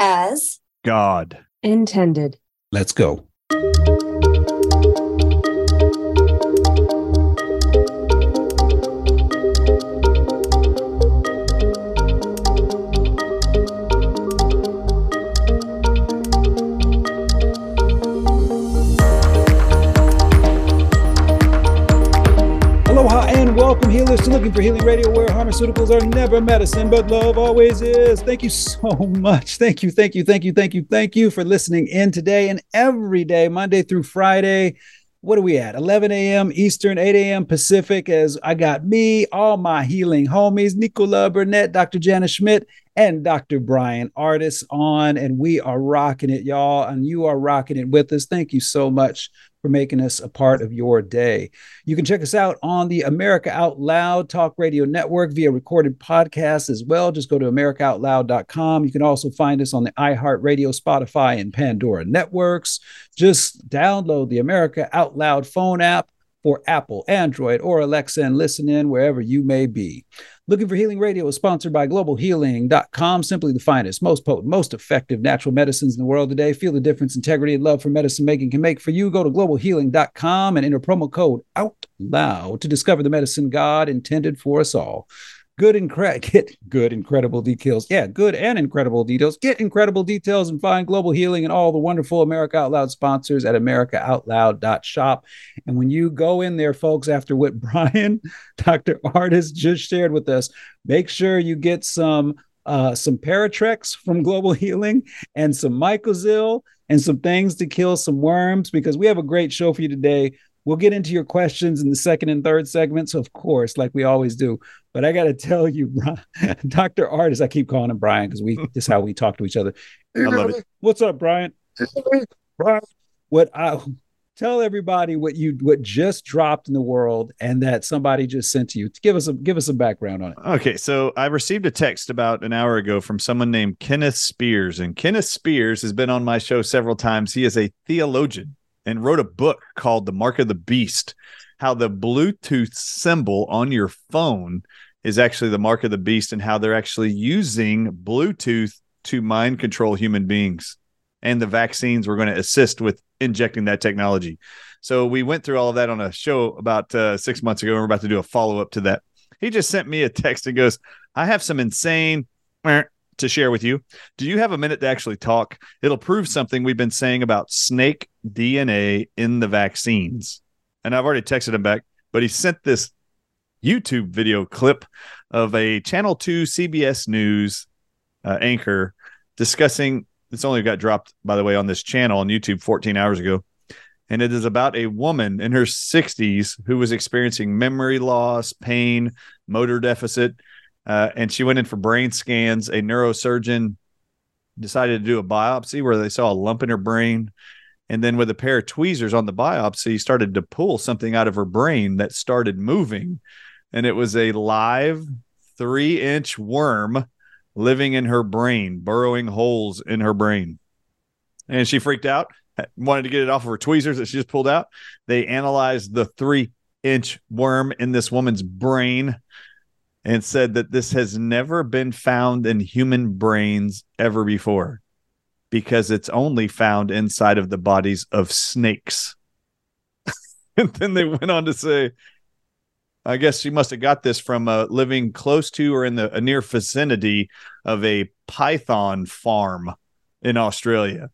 as God intended. Let's go. Welcome, healers, to Looking for Healing Radio, where pharmaceuticals are never medicine, but love always is. Thank you so much. Thank you for listening in today and every day, Monday through Friday. What are we at? 11 a.m. Eastern, 8 a.m. Pacific, as I got me, all my healing homies, Nicola Burnett, Dr. Jana Schmidt, and Dr. Brian Ardis on, and we are rocking it, y'all, and you are rocking it with us. Thank you so much for making us a part of your day. You can check us out on the America Out Loud Talk Radio Network via recorded podcasts as well. Just go to AmericaOutloud.com. You can also find us on the iHeartRadio, Spotify, and Pandora networks. Just download the America Out Loud phone app for Apple, Android, or Alexa, and listen in wherever you may be. Looking for Healing Radio is sponsored by GlobalHealing.com, simply the finest, most potent, most effective natural medicines in the world today. Feel the difference integrity and love for medicine making can make for you. Go to GlobalHealing.com and enter promo code OUTLOUD to discover the medicine God intended for us all. Get incredible details and find Global Healing and all the wonderful America Out Loud sponsors at AmericaOutloud.shop. And when you go in there, folks, after what Brian, Dr. Ardis just shared with us, make sure you get some Paratrex from Global Healing and some Mycozil and some things to kill some worms, because we have a great show for you today. We'll get into your questions in the second and third segments, of course, like we always do. But I got to tell you, Brian, Dr. Ardis, I keep calling him Brian because this is how we talk to each other. I love it. What's up, Brian? Brian, tell everybody what just dropped in the world and that somebody just sent to you. Give us some background on it. Okay, so I received a text about an hour ago from someone named Kenneth Spears, and Kenneth Spears has been on my show several times. He is a theologian and wrote a book called The Mark of the Beast, how the Bluetooth symbol on your phone is actually the mark of the beast, and how they're actually using Bluetooth to mind control human beings. And the vaccines were going to assist with injecting that technology. So we went through all of that on a show about 6 months ago. And we're about to do a follow-up to that. He just sent me a text and goes, I have some insane to share with you. Do you have a minute to actually talk? It'll prove something we've been saying about snake DNA in the vaccines. And I've already texted him back, but he sent this YouTube video clip of a Channel 2 CBS News anchor discussing, it's only got dropped, by the way, on this channel on YouTube 14 hours ago. And it is about a woman in her 60s who was experiencing memory loss, pain, motor deficit, and she went in for brain scans. A neurosurgeon decided to do a biopsy where they saw a lump in her brain. And then with a pair of tweezers on the biopsy, started to pull something out of her brain that started moving. And it was a live 3-inch worm living in her brain, burrowing holes in her brain. And she freaked out, wanted to get it off of her tweezers that she just pulled out. They analyzed the 3-inch worm in this woman's brain and said that this has never been found in human brains ever before, because it's only found inside of the bodies of snakes. And then they went on to say, I guess she must have got this from living close to or in a near vicinity of a python farm in Australia.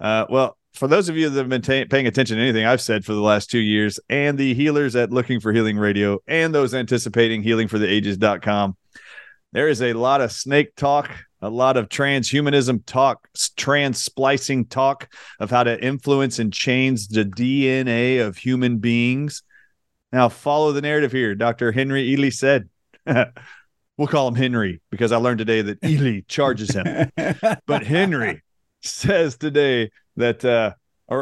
Well, for those of you that have been paying attention to anything I've said for the last 2 years, and the healers at Looking for Healing Radio and those anticipating healingfortheages.com, there is a lot of snake talk, a lot of transhumanism talk, trans splicing talk of how to influence and change the DNA of human beings. Now, follow the narrative here. Dr. Henry Ealy said, we'll call him Henry because I learned today that Ealy charges him, but Henry says today that or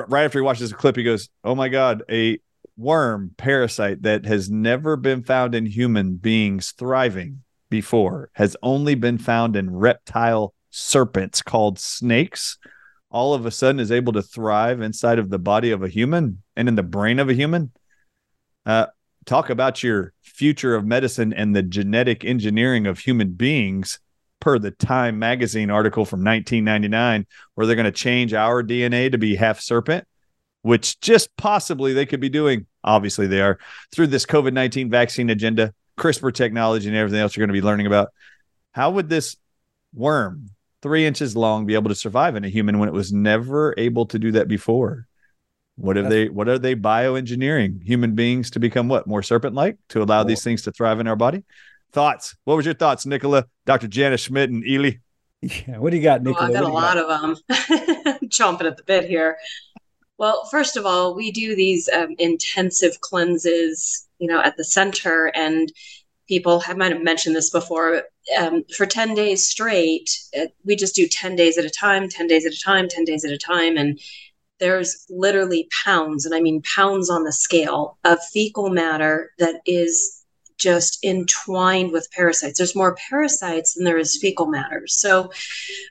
right after he watches the clip, he goes, oh my God, a worm parasite that has never been found in human beings thriving before, has only been found in reptile serpents called snakes, all of a sudden is able to thrive inside of the body of a human and in the brain of a human. Talk about your future of medicine and the genetic engineering of human beings. per the Time magazine article from 1999, where they're going to change our DNA to be half serpent, which just possibly they could be doing. Obviously, they are through this COVID-19 vaccine agenda, CRISPR technology, and everything else you're going to be learning about. How would this worm 3 inches long be able to survive in a human when it was never able to do that before? What are they bioengineering human beings to become what? More serpent-like to allow these things to thrive in our body? Thoughts. What was your thoughts, Nicola, Dr. Jana Schmidt, and Ealy? Yeah. What do you got, Nicola? I got a lot of them. I'm chomping at the bit here. Well, first of all, we do these intensive cleanses, at the center, and people, I might have mentioned this before, for 10 days straight, we just do 10 days at a time, 10 days at a time, 10 days at a time. And there's literally pounds, and I mean pounds on the scale, of fecal matter that is just entwined with parasites. There's more parasites than there is fecal matter. So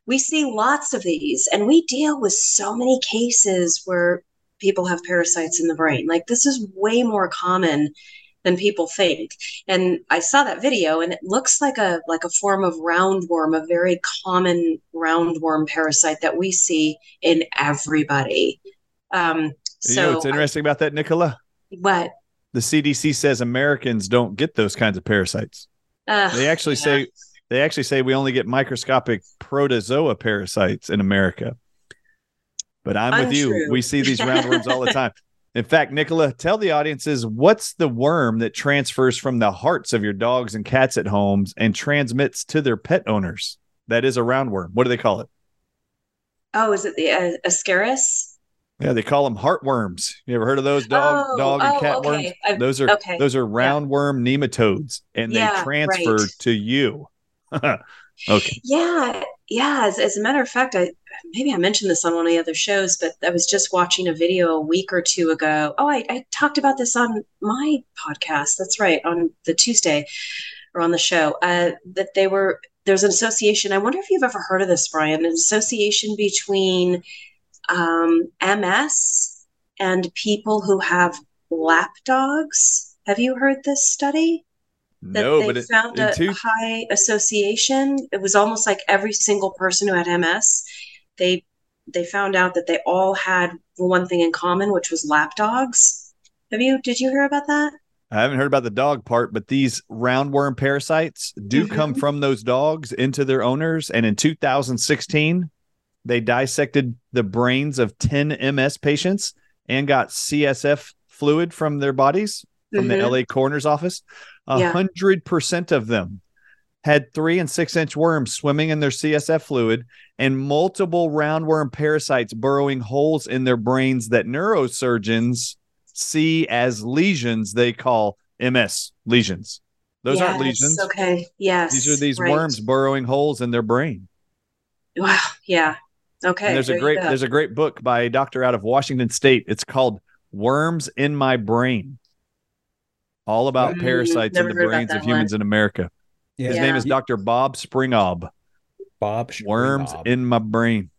we see lots of these, and we deal with so many cases where people have parasites in the brain. Like, this is way more common than people think. And I saw that video, and it looks like a form of roundworm, a very common roundworm parasite that we see in everybody. So what's interesting about that, Nicola? What? The CDC says Americans don't get those kinds of parasites. They actually say we only get microscopic protozoa parasites in America. But I'm with you. We see these roundworms all the time. In fact, Nicola, tell the audiences, what's the worm that transfers from the hearts of your dogs and cats at homes and transmits to their pet owners? That is a roundworm. What do they call it? Oh, is it the Ascaris? Yeah, they call them heartworms. You ever heard of those dog and cat worms? Those are roundworm nematodes, and they transfer to you. Okay. Yeah. Yeah. As a matter of fact, maybe I mentioned this on one of the other shows, but I was just watching a video a week or two ago. Oh, I talked about this on my podcast. That's right. On the Tuesday or on the show, that there's an association. I wonder if you've ever heard of this, Brian, an association between MS and people who have lap dogs. Have you heard this study? They found a high association. It was almost like every single person who had MS, they found out that they all had one thing in common, which was lap dogs. Did you hear about that? I haven't heard about the dog part, but these roundworm parasites do come from those dogs into their owners. And in 2016, they dissected the brains of 10 MS patients and got CSF fluid from their bodies from the LA coroner's office. 100% of them had 3 and 6 inch worms swimming in their CSF fluid and multiple roundworm parasites burrowing holes in their brains that neurosurgeons see as lesions. They call MS lesions. Those aren't lesions. Okay. Yes. These are these worms burrowing holes in their brain. Wow. Yeah. Okay. And there's a great book by a doctor out of Washington State. It's called Worms in My Brain. All about parasites in the brains of humans in America. Yeah. His name is Dr. Bob Springob. Bob Springob. Worms in My Brain.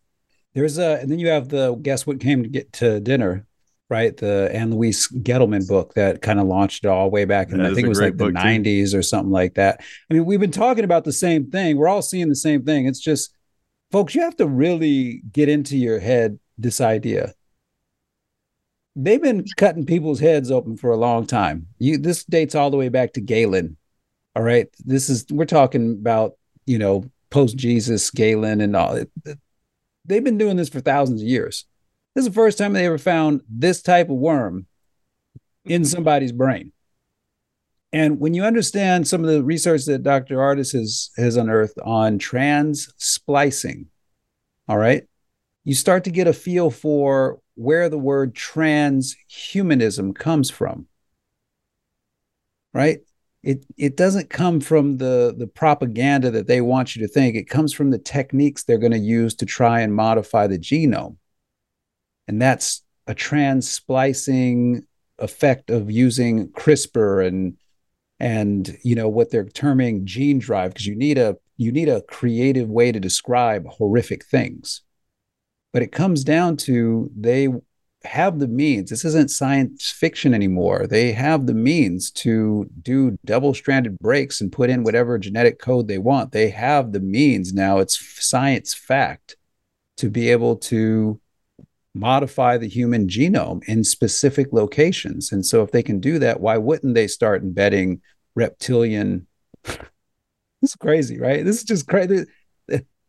And then you have the Guess What Came to Get to Dinner, right? The Anne-Louise Gettleman book that kind of launched it all way back. And I think it was like the 90s or something like that. I mean, we've been talking about the same thing. We're all seeing the same thing. It's just, folks, you have to really get into your head this idea. They've been cutting people's heads open for a long time. This dates all the way back to Galen. All right. We're talking about, post-Jesus Galen and all. They've been doing this for thousands of years. This is the first time they ever found this type of worm in somebody's brain. And when you understand some of the research that Dr. Ardis has unearthed on trans splicing, all right, you start to get a feel for where the word transhumanism comes from, right? It doesn't come from the propaganda that they want you to think. It comes from the techniques they're going to use to try and modify the genome. And that's a trans-splicing effect of using CRISPR and what they're terming gene drive, because you need a creative way to describe horrific things. But it comes down to they have the means. This isn't science fiction anymore. They have the means to do double-stranded breaks and put in whatever genetic code they want. They have the means now. It's science fact to be able to modify the human genome in specific locations. And so if they can do that, why wouldn't they start embedding reptilian? This is crazy, right? This is just crazy.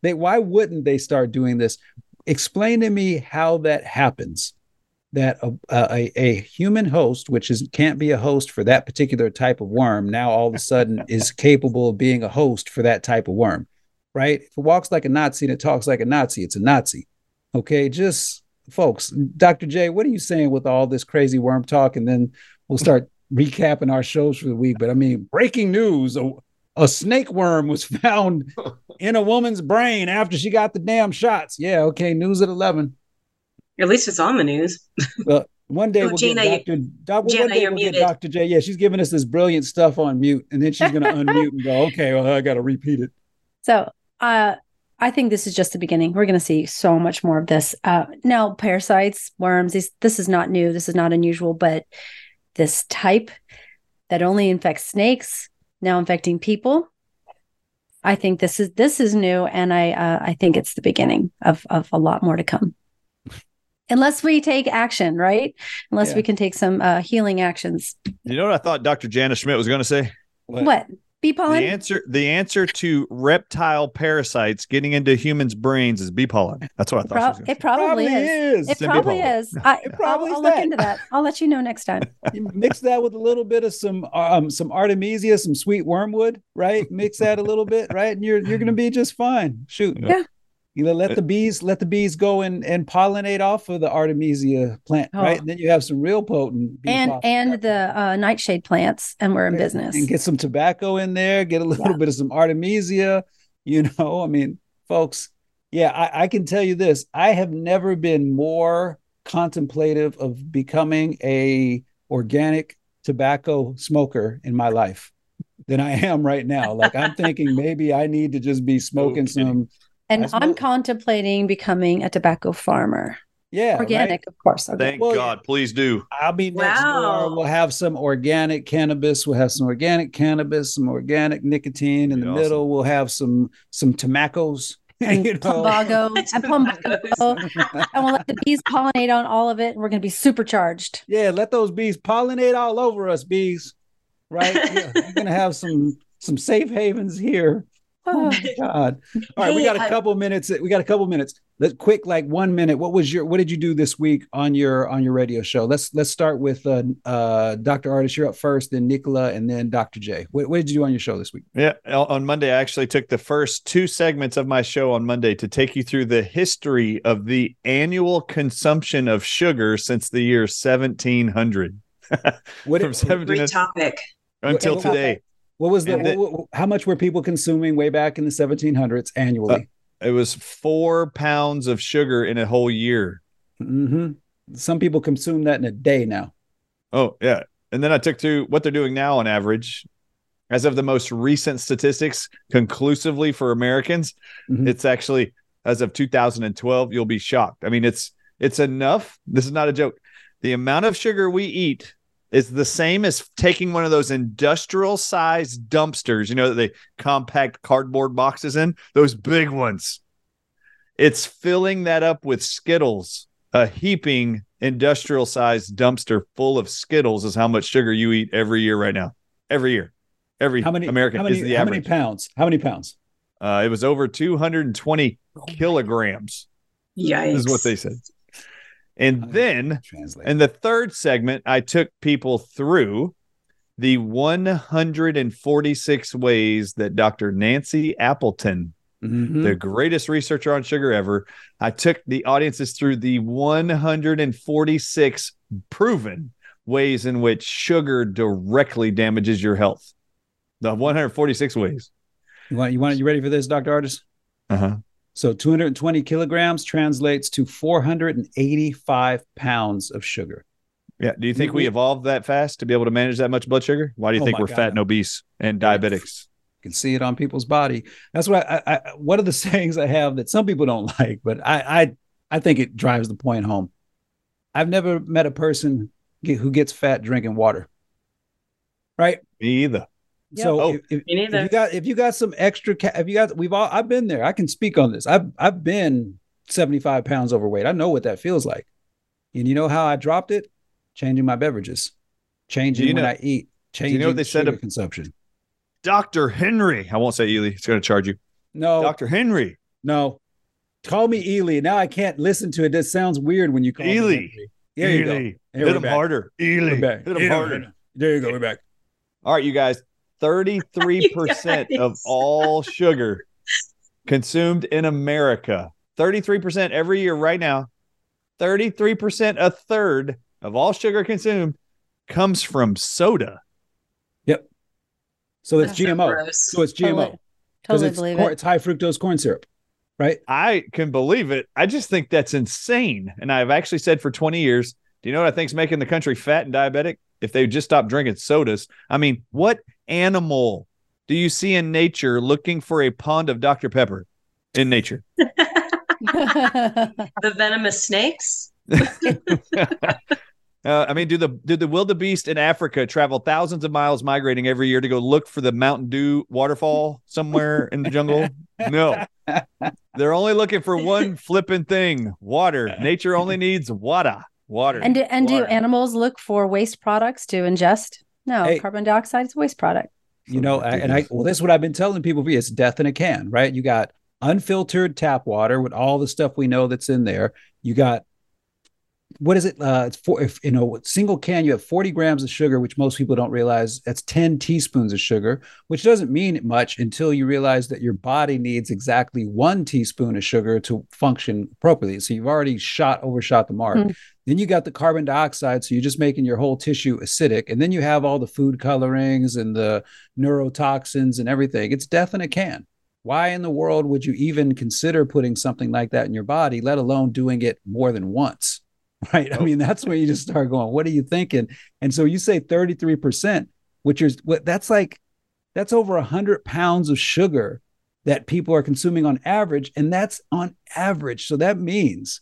Why wouldn't they start doing this? Explain to me how that happens, that a human host, which is can't be a host for that particular type of worm, now all of a sudden is capable of being a host for that type of worm, right? If it walks like a Nazi and it talks like a Nazi, it's a Nazi. Okay, just folks, Dr. J, what are you saying with all this crazy worm talk? And then we'll start recapping our shows for the week. But I mean, breaking news, a snake worm was found in a woman's brain after she got the damn shots. Yeah, okay, news at 11. At least it's on the news. Well, one day we'll get Dr. J. Yeah, she's giving us this brilliant stuff on mute, and then she's going to unmute and go, okay, well, I got to repeat it. So I think this is just the beginning. We're going to see so much more of this. Now, parasites, worms, this is not new. This is not unusual, but this type that only infects snakes, now infecting people. I think this is new, and I think it's the beginning of a lot more to come. Unless we take action, right? Unless we can take some healing actions. You know what I thought Dr. Jana Schmidt was going to say? What? Bee pollen? The answer to reptile parasites getting into humans' brains is bee pollen. That's what I thought. It probably is. It probably is. I'll look into that. I'll let you know next time. You mix that with a little bit of some artemisia, some sweet wormwood, right? Mix that a little bit, right? And you're going to be just fine. Shoot. Yeah. You know, let the bees go and pollinate off of the artemisia plant, right? And then you have some real potent bee and the nightshade plants, and we're in business. And get some tobacco in there, get a little bit of some artemisia. You know, I mean, folks, I can tell you this: I have never been more contemplative of becoming a organic tobacco smoker in my life than I am right now. Like, I'm thinking maybe I need to just be smoking some. And I'm contemplating becoming a tobacco farmer. Yeah. Organic, right? Of course. Okay. Thank God. Please do. I'll be next door. We'll have some organic cannabis. We'll have some organic cannabis, some organic nicotine in the middle. We'll have some tomaccos. And plumbago. And we'll let the bees pollinate on all of it. And we're going to be supercharged. Yeah. Let those bees pollinate all over us, bees. Right? Yeah, we're going to have some safe havens here. Oh my God! All right, we got a couple minutes. Let's quick, like 1 minute. What did you do this week on your radio show? Let's start with Dr. Ardis. You're up first, then Nicola, and then Dr. J. What did you do on your show this week? Yeah, on Monday I actually took the first two segments of my show on Monday to take you through the history of the annual consumption of sugar since the year 1700. What a great topic until today. What was how much were people consuming way back in the 1700s annually? It was 4 pounds of sugar in a whole year. Mm-hmm. Some people consume that in a day now. Oh, yeah. And then I took through what they're doing now on average. As of the most recent statistics, conclusively for Americans, It's actually, as of 2012, you'll be shocked. I mean, it's enough. This is not a joke. The amount of sugar we eat is the same as taking one of those industrial-sized dumpsters, you know, that they compact cardboard boxes in, those big ones. It's filling that up with Skittles. A heaping industrial-sized dumpster full of Skittles is how much sugar you eat every year right now. Every year. Every American is the average. How many pounds? It was over 220 kilograms. Yikes. Is what they said. And then in the third segment, I took people through the 146 ways that Dr. Nancy Appleton, the greatest researcher on sugar ever, I took the audiences through the 146 proven ways in which sugar directly damages your health. The 146 ways. You ready for this, Dr. Ardis? Uh-huh. So 220 kilograms translates to 485 pounds of sugar. Yeah. Do you think we evolved that fast to be able to manage that much blood sugar? Why do you think we're fat and obese and diabetics? You can see it on people's body. That's why one of the sayings I have that some people don't like, but I think it drives the point home. I've never met a person who gets fat drinking water. Right? Me either. So if you got some extra, I've been there. I can speak on this. I've been 75 pounds overweight. I know what that feels like. And you know how I dropped it? Changing my beverages, changing when I eat, changing sugar consumption. Dr. Henry, I won't say Ealy. It's going to charge you. No, Dr. Henry. No, call me Ealy. Now I can't listen to it. This sounds weird when you call me Henry. There you go. Hit him harder. Ealy. Hit him harder. There you go. We're back. All right, you guys. 33% of all sugar consumed in America. 33% every year right now. 33%, a third of all sugar consumed comes from soda. Yep. So it's GMO. Gross. So it's GMO. Totally believe it. It's high fructose corn syrup, right? I can believe it. I just think that's insane. And I've actually said for 20 years, do you know what I think is making the country fat and diabetic? If they just stopped drinking sodas. I mean, what animal do you see in nature looking for a pond of Dr. Pepper in nature? The venomous snakes. I mean, do the wildebeest in Africa travel thousands of miles migrating every year to go look for the Mountain Dew waterfall somewhere in the jungle? No. They're only looking for one flipping thing, water. Nature only needs water. Water. And do animals look for waste products to ingest? No, carbon dioxide is a waste product. You know, well, this is what I've been telling people. It's death in a can, right? You got unfiltered tap water with all the stuff we know that's in there. You got, what is it? Single can, you have 40 grams of sugar, which most people don't realize. That's 10 teaspoons of sugar, which doesn't mean much until you realize that your body needs exactly 1 teaspoon of sugar to function appropriately. So you've already overshot the mark. Mm-hmm. Then you got the carbon dioxide. So you're just making your whole tissue acidic. And then you have all the food colorings and the neurotoxins and everything. It's death in a can. Why in the world would you even consider putting something like that in your body, let alone doing it more than once? Right. I mean, that's where you just start going, what are you thinking? And so you say 33%, which is what that's over 100 pounds of sugar that people are consuming on average. And that's on average. So that means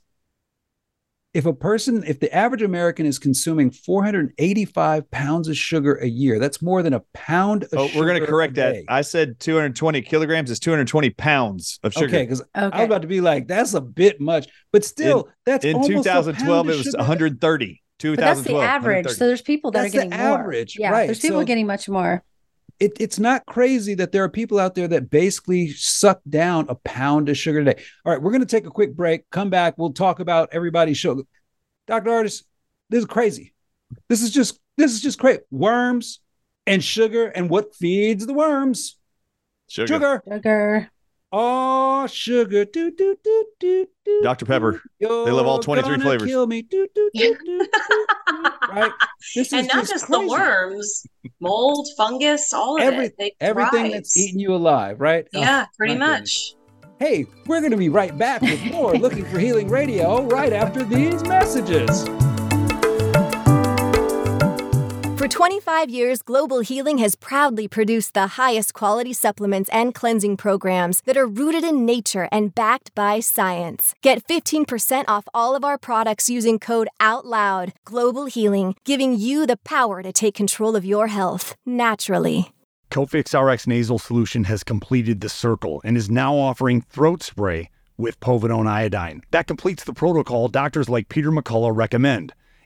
if the average American is consuming 485 pounds of sugar a year, that's more than a pound of sugar. Oh, we're going to correct that. I said 220 kilograms is 220 pounds of sugar. Okay, because I was about to be like, that's a bit much. But still, that's almost 2012, it was 130. But that's the average. So there's people that are getting more. Average, yeah, right. There's people getting much more. It's not crazy that there are people out there that basically suck down a pound of sugar today. All right, we're going to take a quick break. Come back. We'll talk about everybody's show. Dr. Ardis, this is crazy. This is just crazy. Worms and sugar, and what feeds the worms? Sugar. Oh, sugar. Do, do, do, do, do. Dr. Pepper. They love all 23 flavors. Kill me. Do, do, do, do, do, do. Right? And not just the worms, mold, fungus, all of it. Everything that's eating you alive, right? Yeah, pretty much. Hey, we're going to be right back with more Looking for Healing Radio right after these messages. For 25 years, Global Healing has proudly produced the highest quality supplements and cleansing programs that are rooted in nature and backed by science. Get 15% off all of our products using code OUTLOUD. Global Healing, giving you the power to take control of your health naturally. Cofix Rx Nasal Solution has completed the circle and is now offering throat spray with povidone iodine. That completes the protocol doctors like Peter McCullough recommend.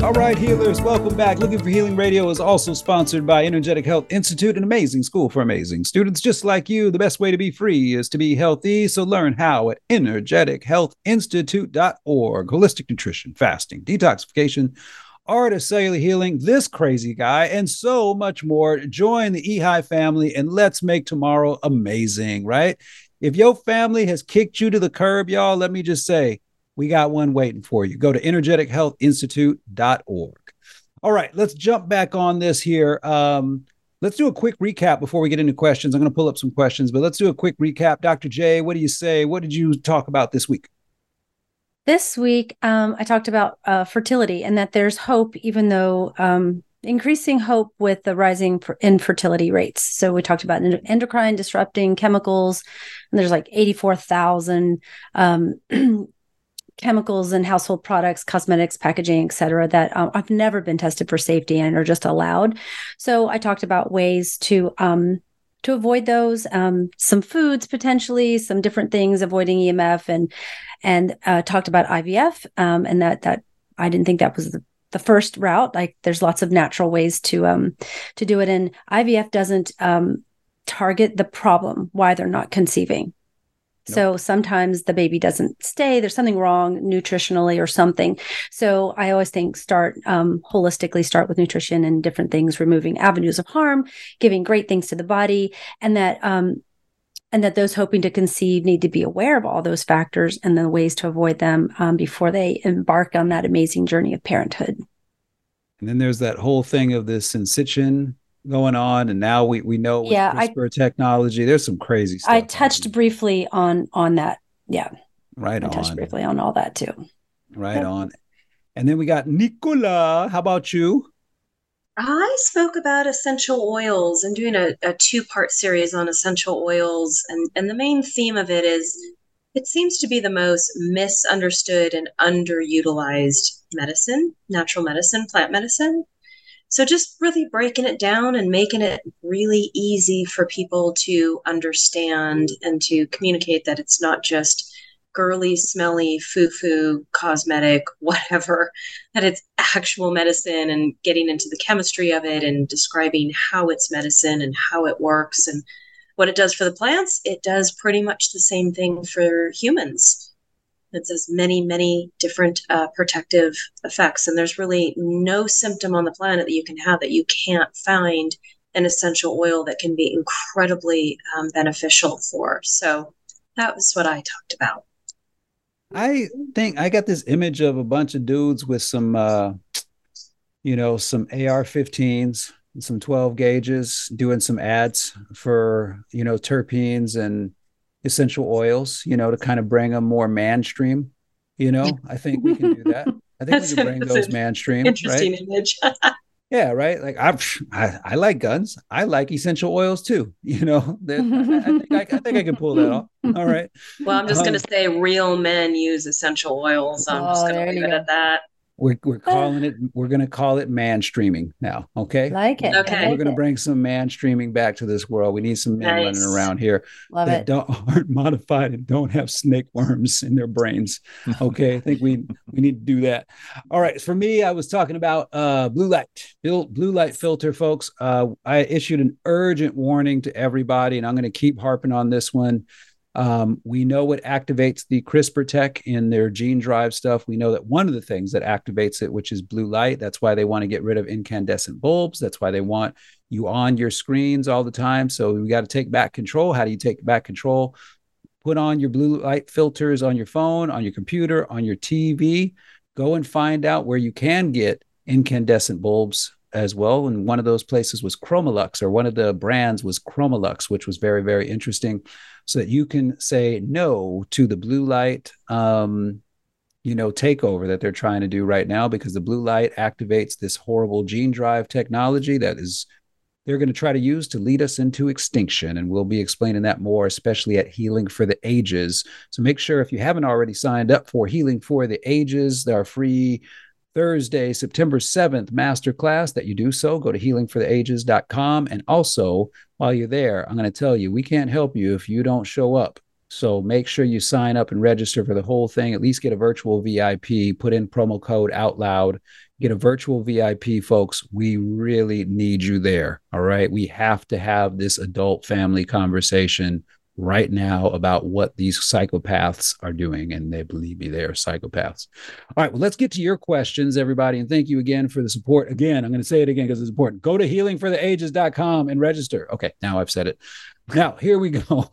All right, healers, welcome back. Looking for Healing Radio is also sponsored by Energetic Health Institute, an amazing school for amazing students just like you. The best way to be free is to be healthy, so learn how at energetichealthinstitute.org. Holistic nutrition, fasting, detoxification, art of cellular healing, this crazy guy, and so much more. Join the EHI family and let's make tomorrow amazing, right? If your family has kicked you to the curb, y'all, let me just say, we got one waiting for you. Go to energetichealthinstitute.org. All right, let's jump back on this here. Let's do a quick recap before we get into questions. I'm going to pull up some questions, but let's do a quick recap. Dr. J, what do you say? What did you talk about this week? This week, I talked about fertility and that there's hope, even though increasing hope with the rising infertility rates. So we talked about endocrine disrupting chemicals, and there's like 84,000 chemicals in household products, cosmetics, packaging, et cetera, that have never been tested for safety and are just allowed. So I talked about ways to avoid those, some foods, potentially some different things, avoiding EMF, and talked about IVF. And that I didn't think that was the first route. Like there's lots of natural ways to do it. And IVF doesn't, target the problem, why they're not conceiving. Nope. So sometimes the baby doesn't stay. There's something wrong nutritionally or something. So I always think holistically start with nutrition and different things, removing avenues of harm, giving great things to the body, and that those hoping to conceive need to be aware of all those factors and the ways to avoid them before they embark on that amazing journey of parenthood. And then there's that whole thing of this syncytial going on, and now we know with CRISPR technology, there's some crazy stuff. I touched briefly on that. Yeah. Right on. I touched briefly on all that too. Right on. And then we got Nicola. How about you? I spoke about essential oils and doing a two-part series on essential oils. And the main theme of it is it seems to be the most misunderstood and underutilized medicine, natural medicine, plant medicine. So just really breaking it down and making it really easy for people to understand and to communicate that it's not just girly, smelly, foo-foo, cosmetic, whatever, that it's actual medicine and getting into the chemistry of it and describing how it's medicine and how it works and what it does for the plants. It does pretty much the same thing for humans. It says many, many different protective effects. And there's really no symptom on the planet that you can have that you can't find an essential oil that can be incredibly beneficial for. So that was what I talked about. I think I got this image of a bunch of dudes with some, some AR-15s and some 12 gauges doing some ads for, terpenes and essential oils, to kind of bring them more mainstream. I think we can do that. I think we can bring those mainstream. Interesting image. Yeah, right. Like I like guns. I like essential oils too. I think I can pull that off. All right. Well, I'm just going to say real men use essential oils. I'm just going to leave it at that. We're going to call it mainstreaming now. Okay. Like it. Okay. We're going to bring some mainstreaming back to this world. We need some men running around here aren't modified and don't have snake worms in their brains. Okay. I think we need to do that. All right. For me, I was talking about blue light filter, folks. I issued an urgent warning to everybody, and I'm going to keep harping on this one. We know what activates the CRISPR tech in their gene drive stuff. We know that one of the things that activates it, which is blue light. That's why they want to get rid of incandescent bulbs. That's why they want you on your screens all the time. So we got to take back control. How do you take back control? Put on your blue light filters on your phone, on your computer, on your TV. Go and find out where you can get incandescent bulbs as well. And one of those places was Chromalux, or one of the brands was Chromalux, which was very, very interesting, so that you can say no to the blue light, takeover that they're trying to do right now, because the blue light activates this horrible gene drive technology that they're going to try to use to lead us into extinction. And we'll be explaining that more, especially at Healing for the Ages. So make sure, if you haven't already signed up for Healing for the Ages, our free Thursday, September 7th masterclass, that you do so. Go to healingfortheages.com. And also, while you're there, I'm going to tell you, we can't help you if you don't show up. So make sure you sign up and register for the whole thing. At least get a virtual VIP. Put in promo code OUTLOUD. Get a virtual VIP, folks. We really need you there. All right. We have to have this adult family conversation right now about what these psychopaths are doing. And they, believe me, they are psychopaths. All right, well, let's get to your questions, everybody. And thank you again for the support. Again, I'm going to say it again because it's important. Go to healingfortheages.com and register. Okay, now I've said it. Now, here we go.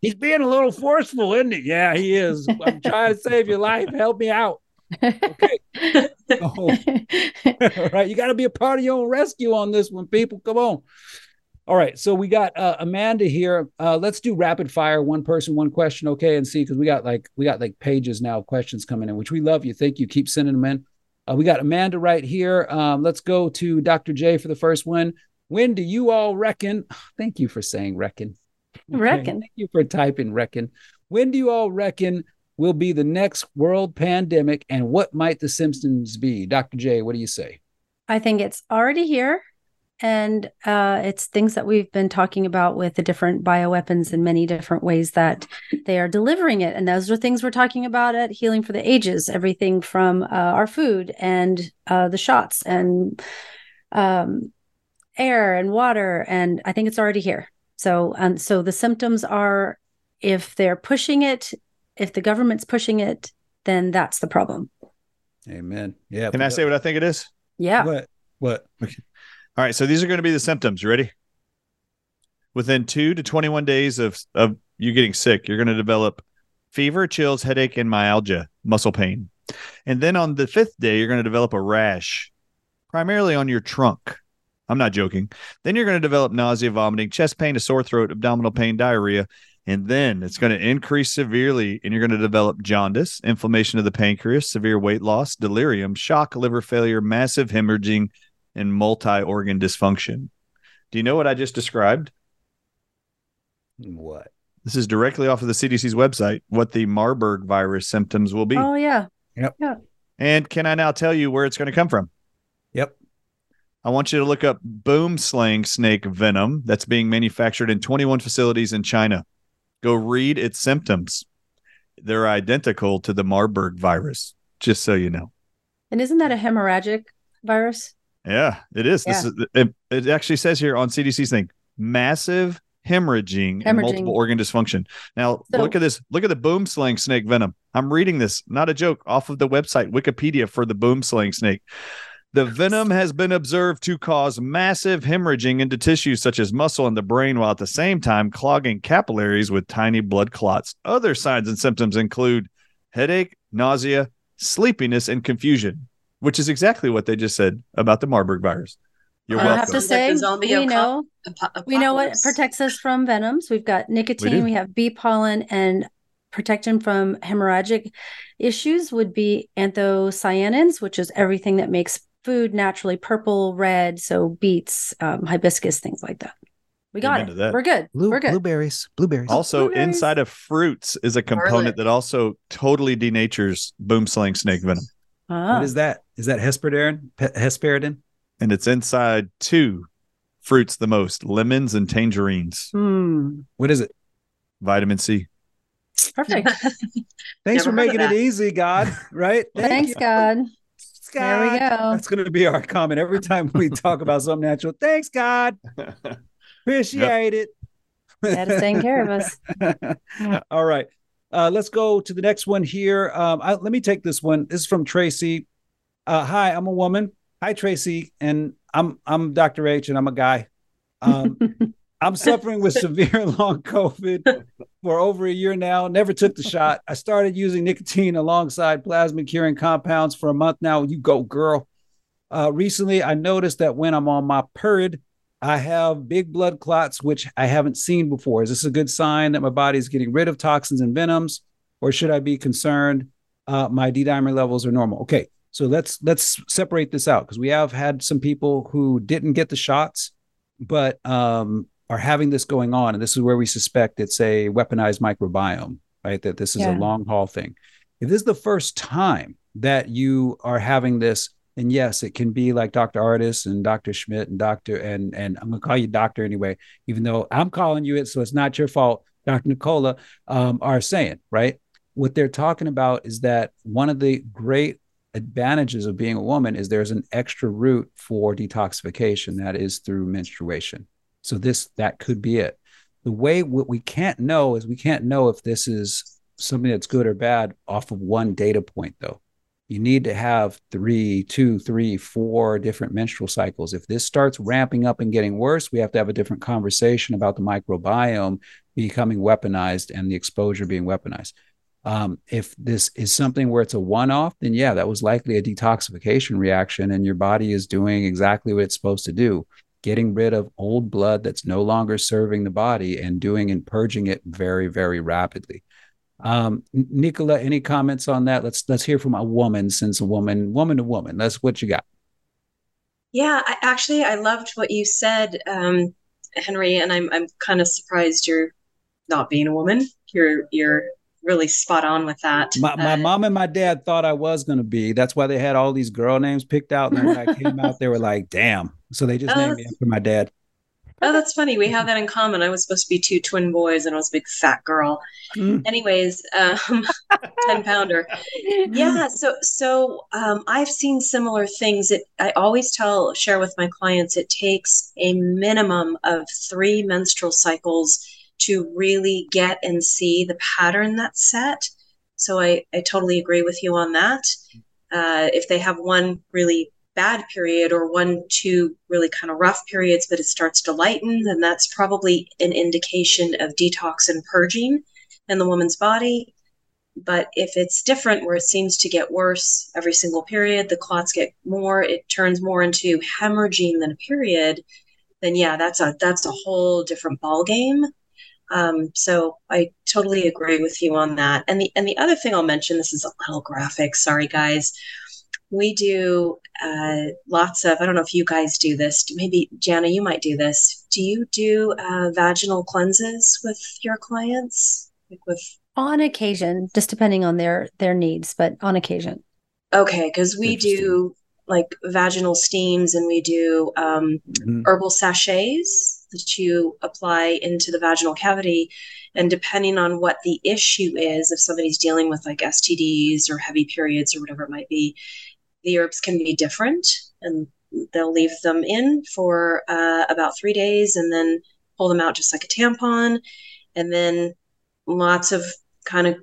He's being a little forceful, isn't he? Yeah, he is. I'm trying to save your life. Help me out. Okay. Oh. All right. You got to be a part of your own rescue on this one, people. Come on. All right. So we got Amanda here. Let's do rapid fire. One person, one question. Okay. And see, because we got like pages now of questions coming in, which we love you. Thank you. Keep sending them in. We got Amanda right here. Let's go to Dr. J for the first one. When do you all reckon? Thank you for saying reckon. Okay. Reckon. Thank you for typing reckon. When do you all reckon will be the next world pandemic, and what might the symptoms be? Dr. J, what do you say? I think it's already here, and it's things that we've been talking about with the different bioweapons and many different ways that they are delivering it. And those are things we're talking about at Healing for the Ages, everything from our food and the shots and air and water. And I think it's already here. So, and so the symptoms are, if they're pushing it, if the government's pushing it, then that's the problem. Amen. Yeah. Can I say what I think it is? Yeah. What? Okay. All right. So these are going to be the symptoms. You ready? Within 2 to 21 days of you getting sick, you're going to develop fever, chills, headache, and myalgia, muscle pain. And then on the 5th day, you're going to develop a rash, primarily on your trunk. I'm not joking. Then you're going to develop nausea, vomiting, chest pain, a sore throat, abdominal pain, diarrhea. And then it's going to increase severely, and you're going to develop jaundice, inflammation of the pancreas, severe weight loss, delirium, shock, liver failure, massive hemorrhaging, and multi-organ dysfunction. Do you know what I just described? What? This is directly off of the CDC's website, what the Marburg virus symptoms will be. Oh, yeah. Yep. Yeah. And can I now tell you where it's going to come from? Yep. I want you to look up boomslang snake venom that's being manufactured in 21 facilities in China. Go read its symptoms. They're identical to the Marburg virus, just so you know. And isn't that a hemorrhagic virus? Yeah, it is. Yeah. This is it actually says here on CDC's thing, massive hemorrhaging and multiple organ dysfunction. Now, so, look at this. Look at the boomslang snake venom. I'm reading this, not a joke, off of the website, Wikipedia, for the boomslang snake. The venom has been observed to cause massive hemorrhaging into tissues such as muscle and the brain, while at the same time clogging capillaries with tiny blood clots. Other signs and symptoms include headache, nausea, sleepiness, and confusion, which is exactly what they just said about the Marburg virus. You're welcome. I have to say, we know what protects us from venoms. We've got nicotine, we have bee pollen, and protection from hemorrhagic issues would be anthocyanins, which is everything that makes food naturally purple, red, so beets, hibiscus, things like that. We got it. We're good. We're good. Blueberries. Also, inside of fruits is a component that also totally denatures boomslang snake venom. Oh. What is that? Is that hesperidin? And it's inside 2 fruits the most, lemons and tangerines. What is it? Vitamin C. Perfect. Thanks for making it easy, God. Right? Thanks, God. There we go. That's going to be our comment every time we talk about something natural. Thanks, God. Appreciate it. That is taking care of us. All right. Let's go to the next one here. Let me take this one. This is from Tracy. Hi, I'm a woman. Hi, Tracy. And I'm Dr. H, and I'm a guy. I'm suffering with severe long COVID for over a year now. Never took the shot. I started using nicotine alongside plasmid curing compounds for a month now. You go, girl. Recently, I noticed that when I'm on my period, I have big blood clots, which I haven't seen before. Is this a good sign that my body is getting rid of toxins and venoms, or should I be concerned? My D-dimer levels are normal. Okay, so let's separate this out, because we have had some people who didn't get the shots, but are having this going on. And this is where we suspect it's a weaponized microbiome, right? That this is a long haul thing. If this is the first time that you are having this, and yes, it can be like Dr. Ardis and Dr. Schmidt and and I'm going to call you doctor anyway, even though I'm calling you it, so it's not your fault, Dr. Nicola, are saying, right? What they're talking about is that one of the great advantages of being a woman is there's an extra route for detoxification. That is through menstruation. So that could be it. What we can't know is, we can't know if this is something that's good or bad off of one data point, though. You need to have four different menstrual cycles. If this starts ramping up and getting worse, we have to have a different conversation about the microbiome becoming weaponized and the exposure being weaponized. If this is something where it's a one-off, then yeah, that was likely a detoxification reaction and your body is doing exactly what it's supposed to do, getting rid of old blood that's no longer serving the body and doing and purging it very, very rapidly. Nicola, any comments on that? Let's hear from a woman, since woman to woman, that's what you got. Yeah, I loved what you said, Henry, and I'm kind of surprised you're not being a woman. You're really spot on with that. My mom and my dad thought I was going to be. That's why they had all these girl names picked out. And when I came out, they were like, damn. So they just named me after my dad. Oh, that's funny. We have that in common. I was supposed to be two twin boys and I was a big fat girl. Anyways, 10 pounder. Yeah. So I've seen similar things. I always share with my clients, it takes a minimum of 3 menstrual cycles to really get and see the pattern that's set. So I totally agree with you on that. If they have one really bad period or 1-2 really kind of rough periods, but it starts to lighten, then that's probably an indication of detox and purging in the woman's body. But if it's different, where it seems to get worse every single period, the clots get more, it turns more into hemorrhaging than a period, then yeah, that's a whole different ballgame. So I totally agree with you on that. And the other thing I'll mention, this is a little graphic, sorry guys. We do lots of, I don't know if you guys do this, maybe Jana, you might do this. Do you do vaginal cleanses with your clients? On occasion, just depending on their needs, but on occasion. Okay. 'Cause we do like vaginal steams and we do herbal sachets that you apply into the vaginal cavity. And depending on what the issue is, if somebody's dealing with like STDs or heavy periods or whatever it might be, the herbs can be different, and they'll leave them in for about 3 days and then pull them out just like a tampon. And then lots of kind of,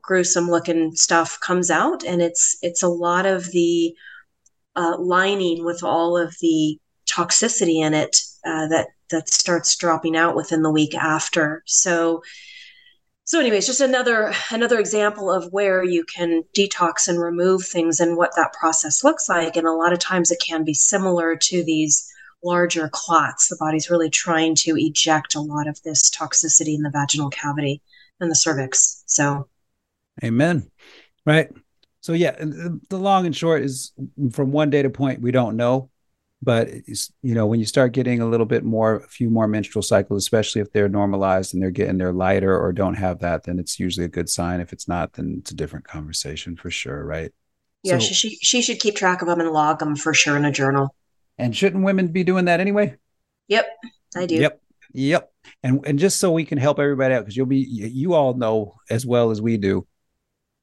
gruesome looking stuff comes out. And it's a lot of the lining with all of the toxicity in it that starts dropping out within the week after. So anyways, just another example of where you can detox and remove things and what that process looks like. And a lot of times it can be similar to these larger clots. The body's really trying to eject a lot of this toxicity in the vaginal cavity and the cervix. So. Amen. Right. So yeah, the long and short is from one data point, we don't know. But, when you start getting a little bit more, a few more menstrual cycles, especially if they're normalized and they're lighter or don't have that, then it's usually a good sign. If it's not, then it's a different conversation for sure, right? Yeah, so, she should keep track of them and log them for sure in a journal. And shouldn't women be doing that anyway? Yep, I do. Yep. And just so we can help everybody out, because you all know as well as we do,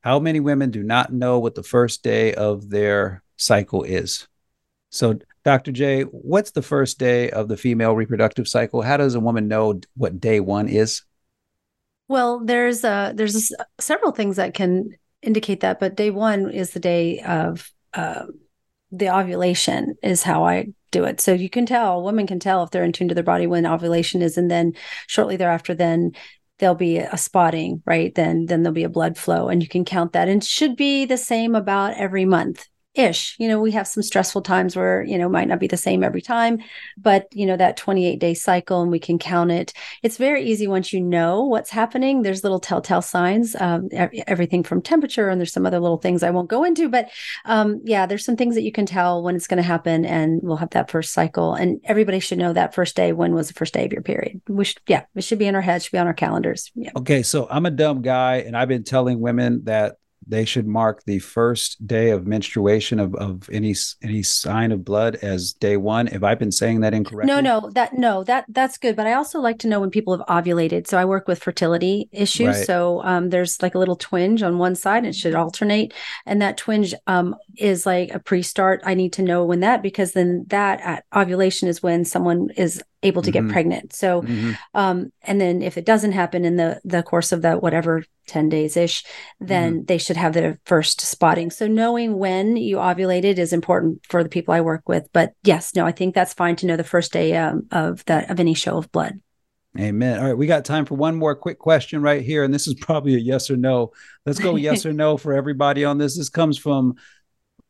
how many women do not know what the first day of their cycle is? So, Dr. J, what's the first day of the female reproductive cycle? How does a woman know what day 1 is? Well, there's several things that can indicate that, but day 1 is the day of the ovulation is how I do it. So women can tell if they're in tune to their body when ovulation is, and then shortly thereafter, then there'll be a spotting, right? Then there'll be a blood flow, and you can count that, and it should be the same about every month. Ish. We have some stressful times where, might not be the same every time, but, that 28-day cycle, and we can count it. It's very easy once you know what's happening. There's little telltale signs, everything from temperature, and there's some other little things I won't go into, but there's some things that you can tell when it's going to happen, and we'll have that first cycle. And everybody should know that first day, when was the first day of your period. It should be in our heads, should be on our calendars. Yeah. Okay, so I'm a dumb guy, and I've been telling women that they should mark the first day of menstruation of any sign of blood as day 1. Have I been saying that incorrectly? No, that's good. But I also like to know when people have ovulated. So I work with fertility issues. Right. So there's like a little twinge on one side, and it should alternate. And that twinge is like a pre-start. I need to know when that, because then that at ovulation is when someone is able to get pregnant. So, and then if it doesn't happen in the course of that, whatever, 10 days ish, then they should have their first spotting. So knowing when you ovulated is important for the people I work with, but yes, no, I think that's fine to know the first day of any show of blood. Amen. All right. We got time for one more quick question right here. And this is probably a yes or no. Let's go yes or no for everybody on this. This comes from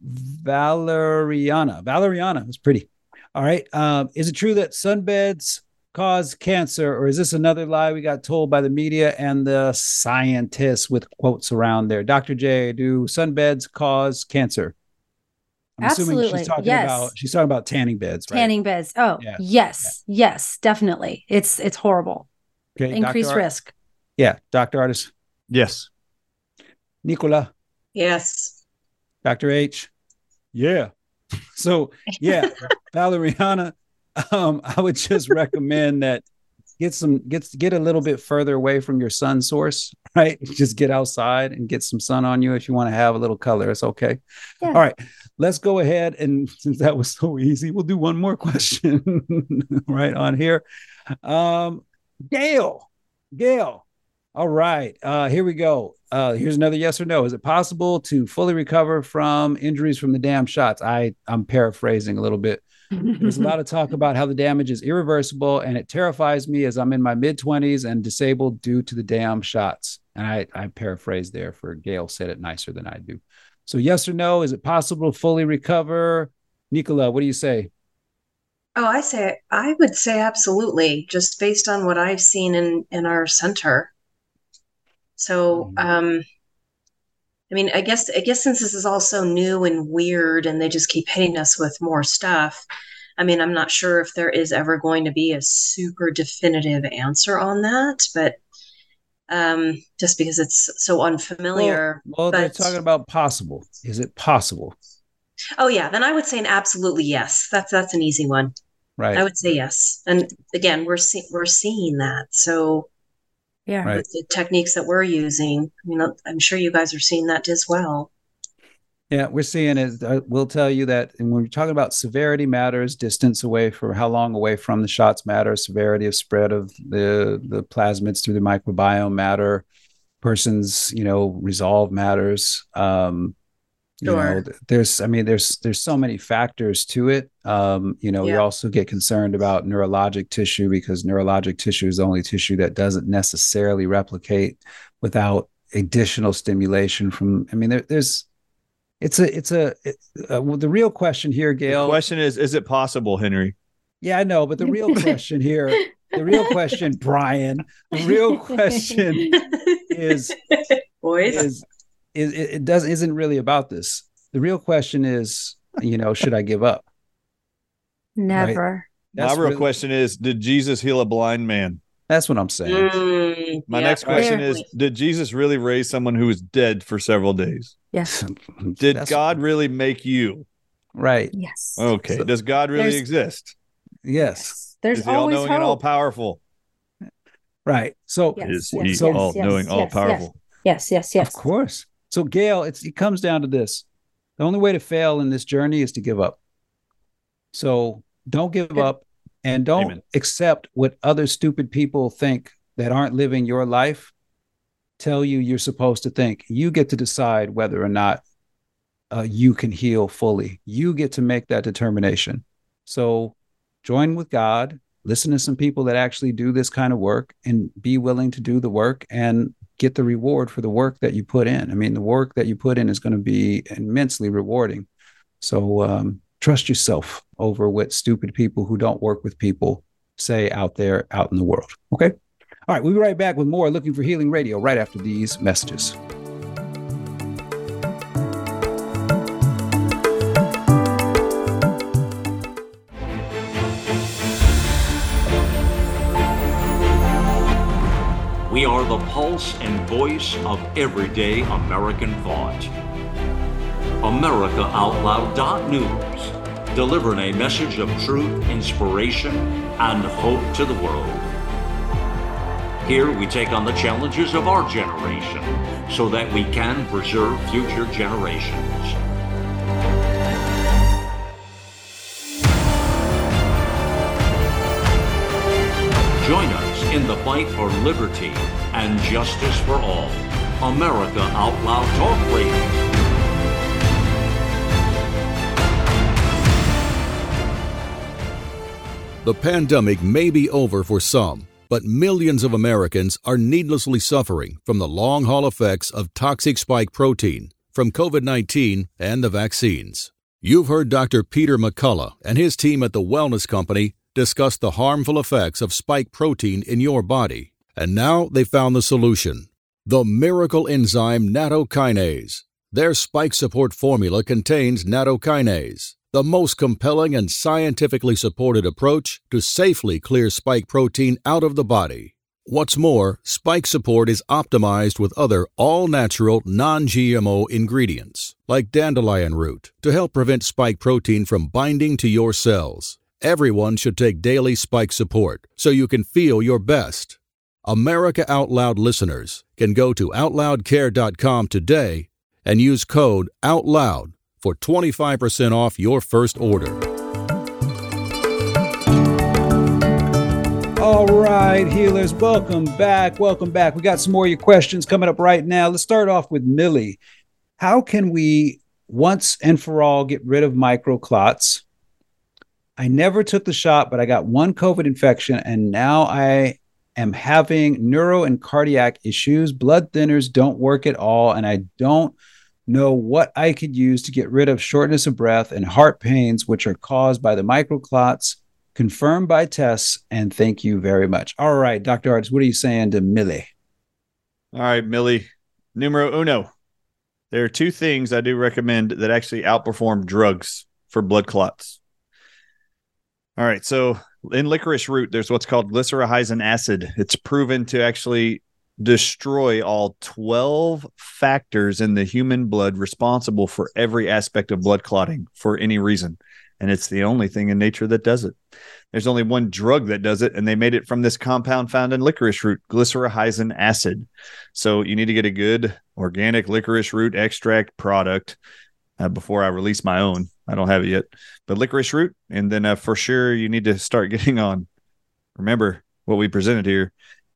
Valeriana. Valeriana is pretty. All right. Is it true that sunbeds cause cancer, or is this another lie we got told by the media and the scientists with quotes around there? Dr. J, do sunbeds cause cancer? I'm assuming she's talking about, she's talking about tanning beds, right? Tanning beds. Oh, yeah. Yes, definitely. It's horrible. Okay, increased risk. Yeah. Dr. Ardis. Yes. Nicola. Yes. Dr. H. Yeah. So yeah, Valeriana, I would just recommend that get a little bit further away from your sun source, right? Just get outside and get some sun on you. If you want to have a little color, it's okay. Yeah. All right. Let's go ahead. And since that was so easy, we'll do one more question right on here. Gail. All right. Here we go. Here's another yes or no. Is it possible to fully recover from injuries from the damn shots? I'm paraphrasing a little bit. There's a lot of talk about how the damage is irreversible, and it terrifies me as I'm in my mid-20s and disabled due to the damn shots. And I paraphrased there for Gail said it nicer than I do. So yes or no, is it possible to fully recover? Nicola, what do you say? Oh, I would say absolutely, just based on what I've seen in our center. So, I mean, I guess since this is all so new and weird and they just keep hitting us with more stuff, I mean, I'm not sure if there is ever going to be a super definitive answer on that, but just because it's so unfamiliar. Well, they're talking about possible. Is it possible? Oh, yeah. Then I would say an absolutely yes. That's an easy one. Right. I would say yes. And again, we're seeing that. So. Yeah, right. The techniques that we're using. I mean, I'm sure you guys are seeing that as well. Yeah, we're seeing it. I will tell you that, and when we're talking about severity matters, distance away from how long away from the shots matter, severity of spread of the plasmids through the microbiome matter, person's resolve matters. Sure. There's so many factors to it. We also get concerned about neurologic tissue, because neurologic tissue is the only tissue that doesn't necessarily replicate without additional stimulation from, the real question here, Gail. The question is it possible, Henry? Yeah, I know, but the real question here, the real question, Brian, the real question is isn't really about this. The real question is, should I give up? Never. Right? My real question is, did Jesus heal a blind man? That's what I'm saying. My next question is, did Jesus really raise someone who was dead for several days? Yes. Did God really make you? Right. Yes. Okay. So does God really exist? Yes. There's always all-knowing and all-powerful. Right. So is he all-knowing, all-powerful? Yes. Of course. So, Gail, it comes down to this. The only way to fail in this journey is to give up. So don't give up, and don't accept what other stupid people think that aren't living your life tell you you're supposed to think. You get to decide whether or not you can heal fully. You get to make that determination. So join with God, listen to some people that actually do this kind of work, and be willing to do the work and get the reward for the work that you put in. I mean, the work that you put in is going to be immensely rewarding. So trust yourself over what stupid people who don't work with people say out in the world. Okay. All right. We'll be right back with more Looking for Healing Radio right after these messages. We are the pulse and voice of everyday American thought. AmericaOutloud.news, delivering a message of truth, inspiration, and hope to the world. Here we take on the challenges of our generation so that we can preserve future generations. Join us in the fight for liberty and justice for all. America Out Loud Talk Radio. The pandemic may be over for some, but millions of Americans are needlessly suffering from the long-haul effects of toxic spike protein from COVID-19 and the vaccines. You've heard Dr. Peter McCullough and his team at the Wellness Company discuss the harmful effects of spike protein in your body, and now they found the solution: the miracle enzyme nattokinase. Their spike support formula contains nattokinase, the most compelling and scientifically supported approach to safely clear spike protein out of the body. What's more, spike support is optimized with other all-natural, non-GMO ingredients, like dandelion root, to help prevent spike protein from binding to your cells. Everyone should take daily spike support so you can feel your best. America Out Loud listeners can go to OutLoudCare.com today and use code OUTLOUD for 25% off your first order. All right, healers, welcome back. Welcome back. We got some more of your questions coming up right now. Let's start off with Millie. How can we once and for all get rid of microclots? I never took the shot, but I got one COVID infection, and now I am having neuro and cardiac issues. Blood thinners don't work at all, and I don't know what I could use to get rid of shortness of breath and heart pains, which are caused by the microclots, confirmed by tests, and thank you very much. All right, Dr. Ardis, what are you saying to Millie? All right, Millie, numero uno. There are two things I do recommend that actually outperform drugs for blood clots. All right, so in licorice root, there's what's called glycyrrhizin acid. It's proven to actually destroy all 12 factors in the human blood responsible for every aspect of blood clotting for any reason. And it's the only thing in nature that does it. There's only one drug that does it, and they made it from this compound found in licorice root, glycyrrhizin acid. So you need to get a good organic licorice root extract product before I release my own. I don't have it yet, but licorice root. And then for sure, you need to start getting on, remember what we presented here,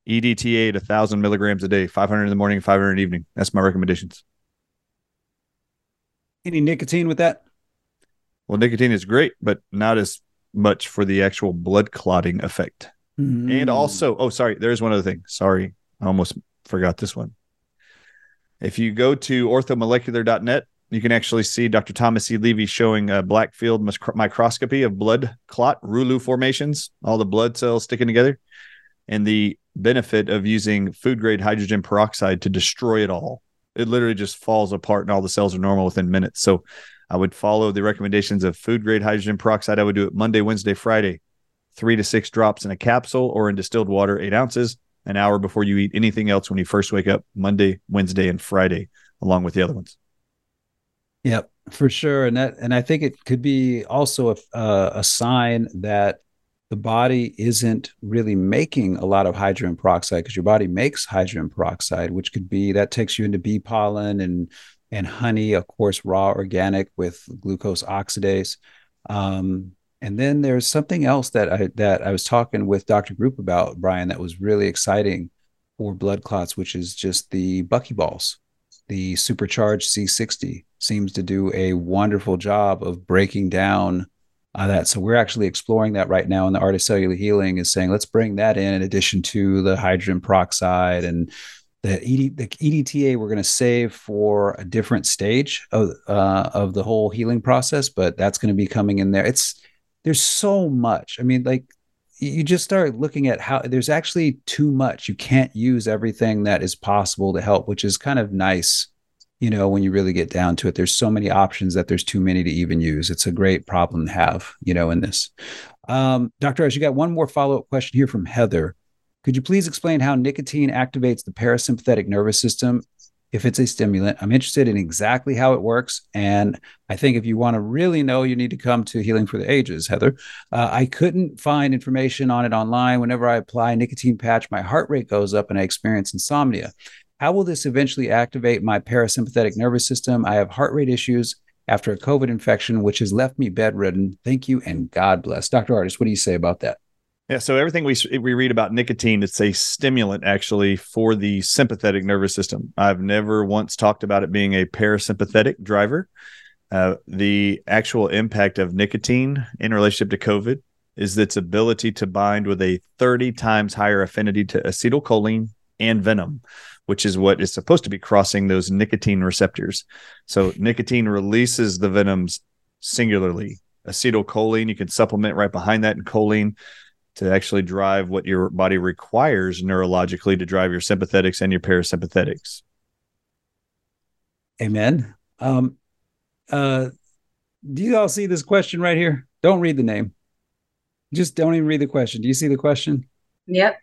EDTA at 1,000 milligrams a day, 500 in the morning, 500 in the evening. That's my recommendations. Any nicotine with that? Well, nicotine is great, but not as much for the actual blood clotting effect. Mm-hmm. And also, there's one other thing. Sorry, I almost forgot this one. If you go to orthomolecular.net, you can actually see Dr. Thomas E. Levy showing a black field microscopy of blood clot, rouleau formations, all the blood cells sticking together. And the benefit of using food-grade hydrogen peroxide to destroy it all. It literally just falls apart and all the cells are normal within minutes. So I would follow the recommendations of food-grade hydrogen peroxide. I would do it Monday, Wednesday, Friday, 3 to 6 drops in a capsule or in distilled water, 8 ounces, an hour before you eat anything else when you first wake up, Monday, Wednesday, and Friday, along with the other ones. Yep, for sure. And I think it could be also a sign that the body isn't really making a lot of hydrogen peroxide, because your body makes hydrogen peroxide, which could be, that takes you into bee pollen and honey, of course, raw organic with glucose oxidase. And then there's something else that I was talking with Dr. Group about, Brian, that was really exciting for blood clots, which is just the buckyballs. The supercharged C60 seems to do a wonderful job of breaking down that. So we're actually exploring that right now, and the Art of Cellular Healing is saying, let's bring that in addition to the hydrogen peroxide and the EDTA. We're going to save for a different stage of the whole healing process, but that's going to be coming in there. There's so much. I mean, like, you just start looking at how there's actually too much. You can't use everything that is possible to help, which is kind of nice. You know, when you really get down to it, there's so many options that there's too many to even use. It's a great problem to have, you know, in this. Dr. Ardis, you got one more follow-up question here from Heather. Could you please explain how nicotine activates the parasympathetic nervous system if it's a stimulant? I'm interested in exactly how it works. And I think if you want to really know, you need to come to Healing for the Ages, Heather. I couldn't find information on it online. Whenever I apply a nicotine patch, my heart rate goes up and I experience insomnia. How will this eventually activate my parasympathetic nervous system? I have heart rate issues after a COVID infection, which has left me bedridden. Thank you and God bless. Dr. Ardis, what do you say about that? Yeah, so everything we read about nicotine, it's a stimulant actually for the sympathetic nervous system. I've never once talked about it being a parasympathetic driver. The actual impact of nicotine in relationship to COVID is its ability to bind with a 30 times higher affinity to acetylcholine and venom, which is what is supposed to be crossing those nicotine receptors. So nicotine releases the venoms singularly. Acetylcholine, you can supplement right behind that in choline to actually drive what your body requires neurologically to drive your sympathetics and your parasympathetics. Amen. Do you all see this question right here? Don't read the name. Just don't even read the question. Do you see the question? Yep.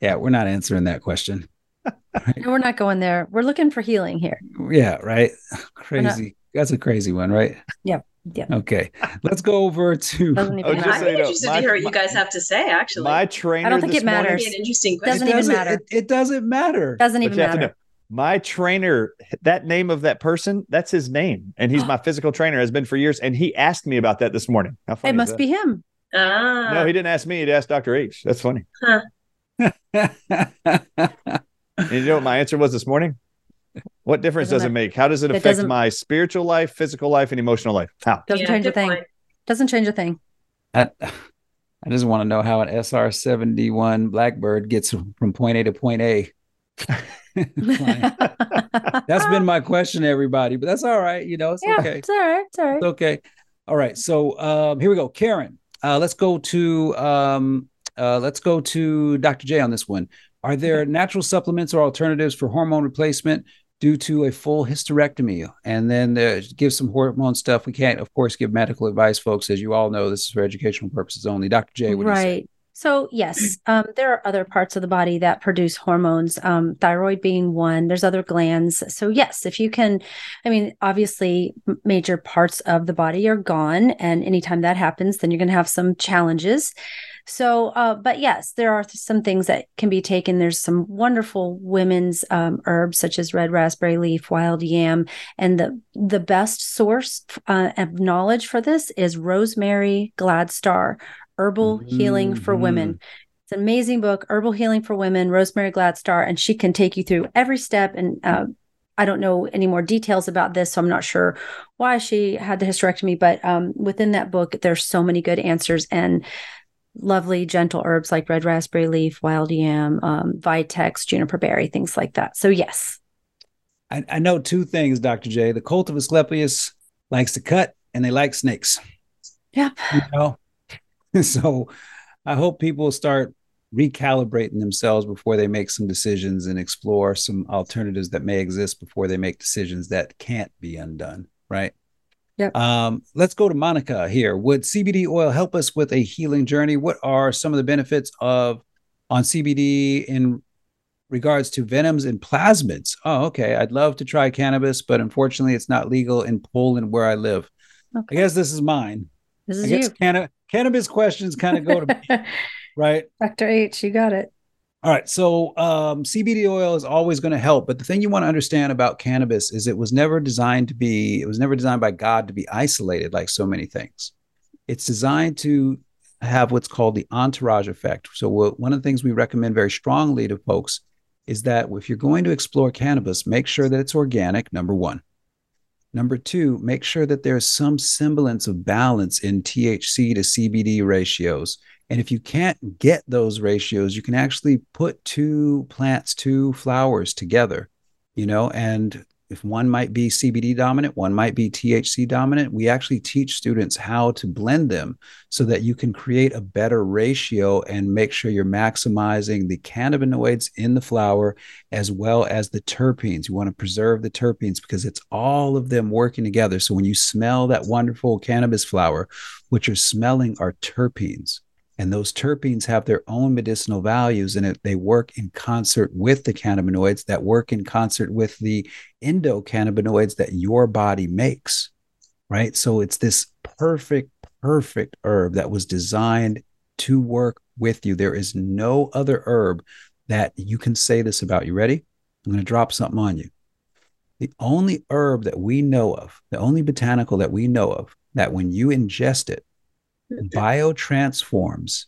Yeah, we're not answering that question. Right? No, we're not going there. We're looking for healing here. Yeah, right? Crazy. That's a crazy one, right? Yeah. Yeah. Okay. Let's go over to. I'm interested to hear what you guys have to say. Actually, my trainer. I don't think it matters. It doesn't even matter. It doesn't matter. Doesn't even matter. My trainer. That name of that person. That's his name, and he's my physical trainer. Has been for years, and he asked me about that this morning. How funny! It must be him. Ah. No, he didn't ask me. He asked Dr. H. That's funny. Huh. And you know what my answer was this morning? What difference does it make? How does it affect my spiritual life, physical life, and emotional life? How? Doesn't change a thing. I just want to know how an SR-71 Blackbird gets from point A to point A. That's been my question, everybody, but that's all right. You know, it's okay. It's all right. It's okay. All right. So here we go. Karen, let's go to Dr. J on this one. Are there natural supplements or alternatives for hormone replacement due to a full hysterectomy? And then give some hormone stuff. We can't, of course, give medical advice, folks. As you all know, this is for educational purposes only. Dr. J, what do you say? Right. So yes, there are other parts of the body that produce hormones, thyroid being one. There's other glands. So yes, if you can, I mean, obviously major parts of the body are gone, and anytime that happens, then you're going to have some challenges. So, but yes, there are some things that can be taken. There's some wonderful women's herbs such as red raspberry leaf, wild yam, and the best source of knowledge for this is Rosemary Gladstar, Herbal Healing for Women. It's an amazing book, Herbal Healing for Women, Rosemary Gladstar, and she can take you through every step. And I don't know any more details about this, so I'm not sure why she had the hysterectomy, but within that book, there's so many good answers and lovely gentle herbs like red raspberry leaf, wild yam, vitex, juniper berry, things like that. So yes. I know two things, Dr. J. The cult of Asclepius likes to cut, and they like snakes. Yep. You know? So I hope people start recalibrating themselves before they make some decisions and explore some alternatives that may exist before they make decisions that can't be undone. Right. Yep. Let's go to Monica here. Would CBD oil help us with a healing journey? What are some of the benefits on CBD in regards to venoms and plasmids? Oh, okay. I'd love to try cannabis, but unfortunately it's not legal in Poland where I live. Okay. I guess this is mine. This is you. Cannabis questions kind of go to me, right? Dr. H, you got it. All right. So CBD oil is always going to help. But the thing you want to understand about cannabis is it was never designed by God to be isolated like so many things. It's designed to have what's called the entourage effect. So one of the things we recommend very strongly to folks is that if you're going to explore cannabis, make sure that it's organic, number one. Number two, make sure that there's some semblance of balance in THC to CBD ratios. And if you can't get those ratios, you can actually put two flowers together, you know, and if one might be CBD dominant, one might be THC dominant, we actually teach students how to blend them so that you can create a better ratio and make sure you're maximizing the cannabinoids in the flower as well as the terpenes. You want to preserve the terpenes because it's all of them working together. So when you smell that wonderful cannabis flower, what you're smelling are terpenes. And those terpenes have their own medicinal values, and they work in concert with the cannabinoids that work in concert with the endocannabinoids that your body makes, right? So it's this perfect, perfect herb that was designed to work with you. There is no other herb that you can say this about. You ready? I'm going to drop something on you. The only herb that we know of, the only botanical that we know of, that when you ingest it, biotransforms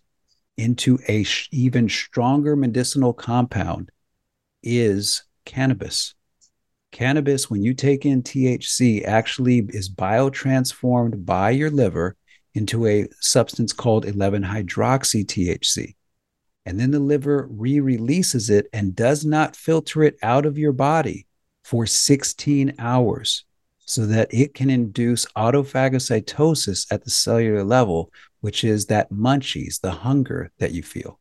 into a even stronger medicinal compound is cannabis. Cannabis, when you take in THC, actually is biotransformed by your liver into a substance called 11-hydroxy-THC. And then the liver re-releases it and does not filter it out of your body for 16 hours so that it can induce autophagocytosis at the cellular level, which is that munchies, the hunger that you feel.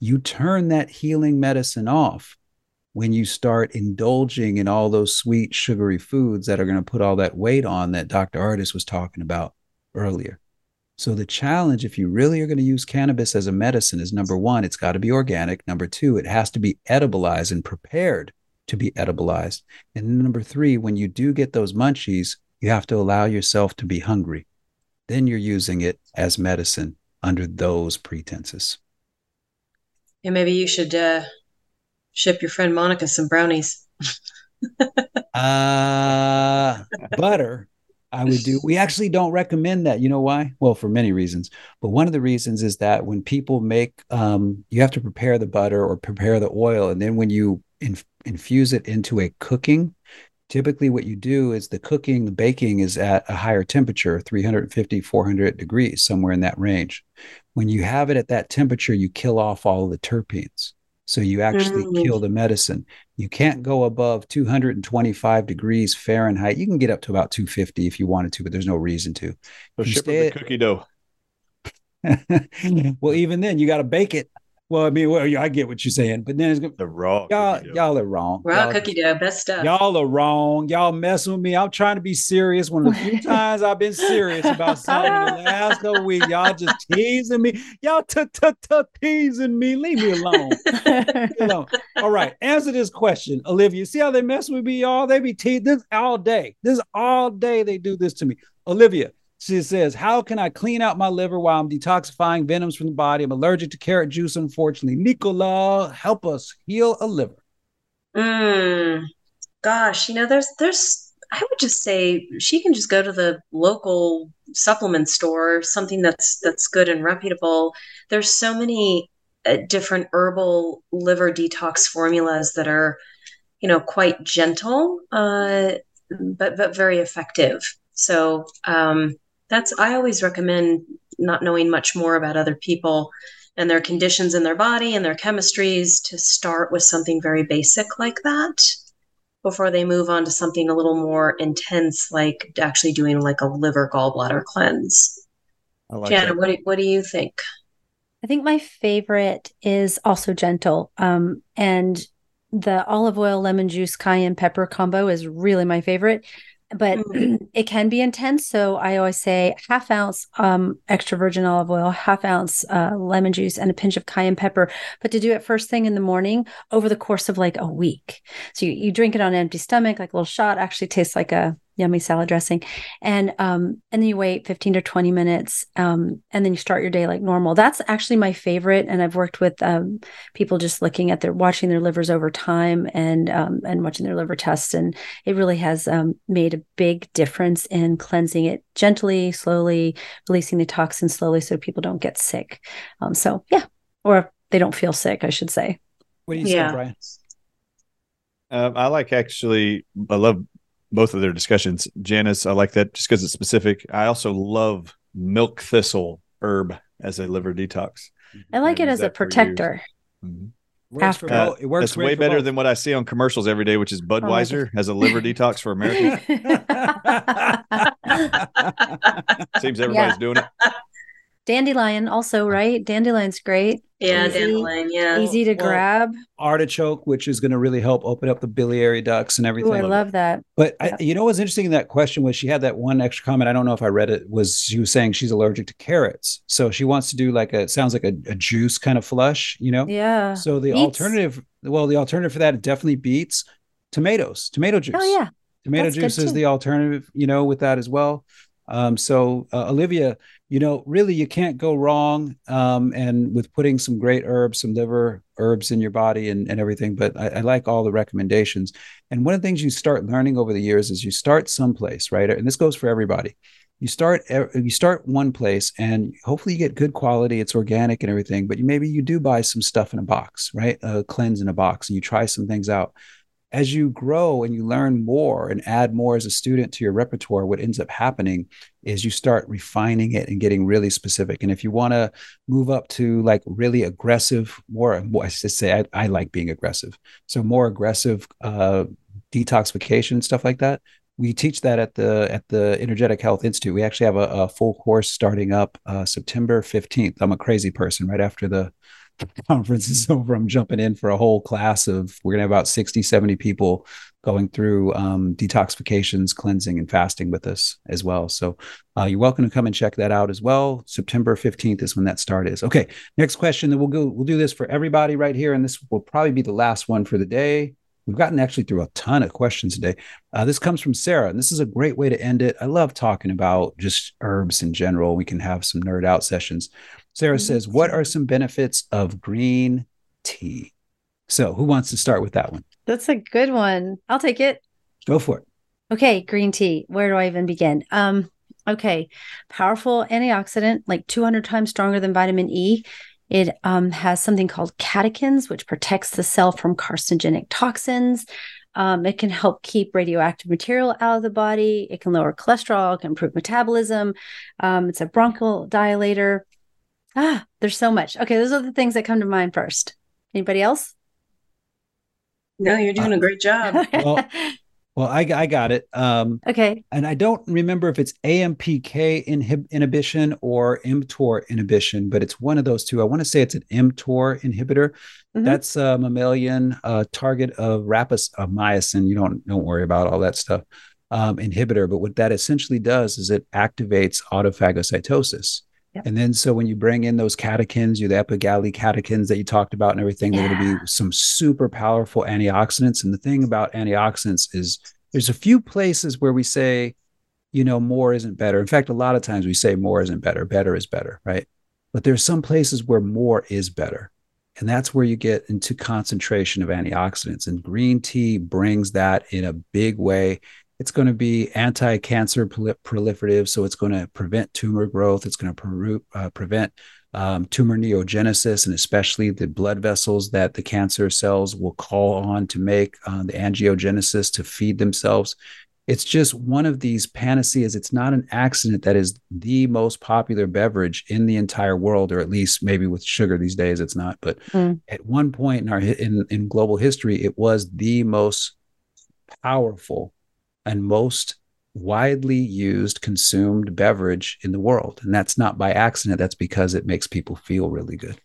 You turn that healing medicine off when you start indulging in all those sweet, sugary foods that are going to put all that weight on that Dr. Ardis was talking about earlier. So the challenge, if you really are going to use cannabis as a medicine, is number one, it's got to be organic. Number two, it has to be edibilized and prepared to be edibilized. And number three, when you do get those munchies, you have to allow yourself to be hungry. Then you're using it as medicine under those pretenses. And maybe you should ship your friend Monica some brownies. Butter, I would do. We actually don't recommend that. You know why? Well, for many reasons. But one of the reasons is that when people make, you have to prepare the butter or prepare the oil. And then when you infuse it into a cooking, typically what you do is the cooking, the baking is at a higher temperature, 350, 400 degrees, somewhere in that range. When you have it at that temperature, you kill off all of the terpenes. So you actually kill the medicine. You can't go above 225 degrees Fahrenheit. You can get up to about 250 if you wanted to, but there's no reason to. So ship the cookie dough. Well, even then, you got to bake it. Well, I mean, well, I get what you're saying, but then it's going to be raw. Y'all are wrong. Raw cookie dough, best stuff. Y'all are wrong. Y'all messing with me. I'm trying to be serious. One of the few times I've been serious about something in the last couple weeks, y'all just teasing me. Y'all teasing me. Leave me alone. Leave me alone. All right. Answer this question, Olivia. See how they mess with me, y'all? They be teasing this all day. This is all day they do this to me. Olivia. She says, how can I clean out my liver while I'm detoxifying venoms from the body? I'm allergic to carrot juice, unfortunately. Nicola, help us heal a liver. Gosh, you know, there's, I would just say she can just go to the local supplement store, something that's good and reputable. There's so many different herbal liver detox formulas that are, you know, quite gentle, but very effective. So, I always recommend not knowing much more about other people and their conditions in their body and their chemistries to start with something very basic like that before they move on to something a little more intense, like actually doing like a liver gallbladder cleanse. I like Jana, what do you think? I think my favorite is also gentle. And the olive oil, lemon juice, cayenne pepper combo is really my favorite. But it can be intense. So I always say half ounce extra virgin olive oil, half ounce lemon juice, and a pinch of cayenne pepper. But to do it first thing in the morning over the course of like a week. So you drink it on an empty stomach, like a little shot, actually tastes like a yummy salad dressing. And then you wait 15 to 20 minutes and then you start your day like normal. That's actually my favorite. And I've worked with people just looking at watching their livers over time and watching their liver tests. And it really has made a big difference in cleansing it gently, slowly, releasing the toxins slowly so people don't get sick. Or they don't feel sick, I should say. What do you say, Brian? I love both of their discussions. Janice, I like that just because it's specific. I also love milk thistle herb as a liver detox. I like it as a protector. It works. That's way better than what I see on commercials every day, which is Budweiser as a liver detox for Americans. Seems everybody's doing it. Dandelion also, right? Dandelion's great. Yeah, dandelion, yeah. Easy to grab. Artichoke, which is going to really help open up the biliary ducts and everything. Ooh, I love that. But you know what's interesting in that question was she had that one extra comment, I don't know if I read it, she was saying she's allergic to carrots. So she wants to do it sounds like a juice kind of flush, you know? Yeah. So the alternative for that definitely beets tomato juice. Oh, yeah. Tomato juice is the alternative, you know, with that as well. Olivia, you know, really you can't go wrong and with putting some great herbs, some liver herbs in your body and everything. But I like all the recommendations. And one of the things you start learning over the years is you start someplace, right? And this goes for everybody. You start one place and hopefully you get good quality. It's organic and everything, but maybe you do buy some stuff in a box, right? A cleanse in a box, and you try some things out. As you grow and you learn more and add more as a student to your repertoire, what ends up happening is you start refining it and getting really specific. And if you want to move up to like really aggressive, I like being aggressive. So more aggressive detoxification, stuff like that. We teach that at the Energetic Health Institute. We actually have a full course starting up September 15th. I'm a crazy person. Right after the conference is over, I'm jumping in for a whole class of, we're going to have about 60, 70 people going through detoxifications, cleansing, and fasting with us as well. So you're welcome to come and check that out as well. September 15th is when that start is. Okay, next question. Then we'll do this for everybody right here, and this will probably be the last one for the day. We've gotten actually through a ton of questions today. This comes from Sarah, and this is a great way to end it. I love talking about just herbs in general. We can have some nerd out sessions. Sarah says, what are some benefits of green tea? So who wants to start with that one? That's a good one. I'll take it. Go for it. Okay, green tea. Where do I even begin? Okay, powerful antioxidant, like 200 times stronger than vitamin E. It has something called catechins, which protects the cell from carcinogenic toxins. It can help keep radioactive material out of the body. It can lower cholesterol, it can improve metabolism. It's a bronchial dilator. There's so much. Okay, those are the things that come to mind first. Anybody else? No, you're doing a great job. Well, I got it. Okay. And I don't remember if it's AMPK inhibition or mTOR inhibition, but it's one of those two. I want to say it's an mTOR inhibitor. Mm-hmm. That's a mammalian target of rapamycin. You don't worry about all that stuff. Inhibitor. But what that essentially does is it activates autophagocytosis. Yep. And then so when you bring in those catechins, the epigallic catechins that you talked about and everything, they're going to be some super powerful antioxidants. And the thing about antioxidants is there's a few places where we say, more isn't better. In fact, a lot of times we say more isn't better. Better is better, right? But there's some places where more is better. And that's where you get into concentration of antioxidants. And green tea brings that in a big way. It's going to be anti-cancer proliferative, so it's going to prevent tumor growth. It's going to prevent tumor neogenesis, and especially the blood vessels that the cancer cells will call on to make the angiogenesis to feed themselves. It's just one of these panaceas. It's not an accident that is the most popular beverage in the entire world, or at least maybe with sugar these days it's not. But at one point in our global history, it was the most powerful and most widely used, consumed beverage in the world. And that's not by accident. That's because it makes people feel really good.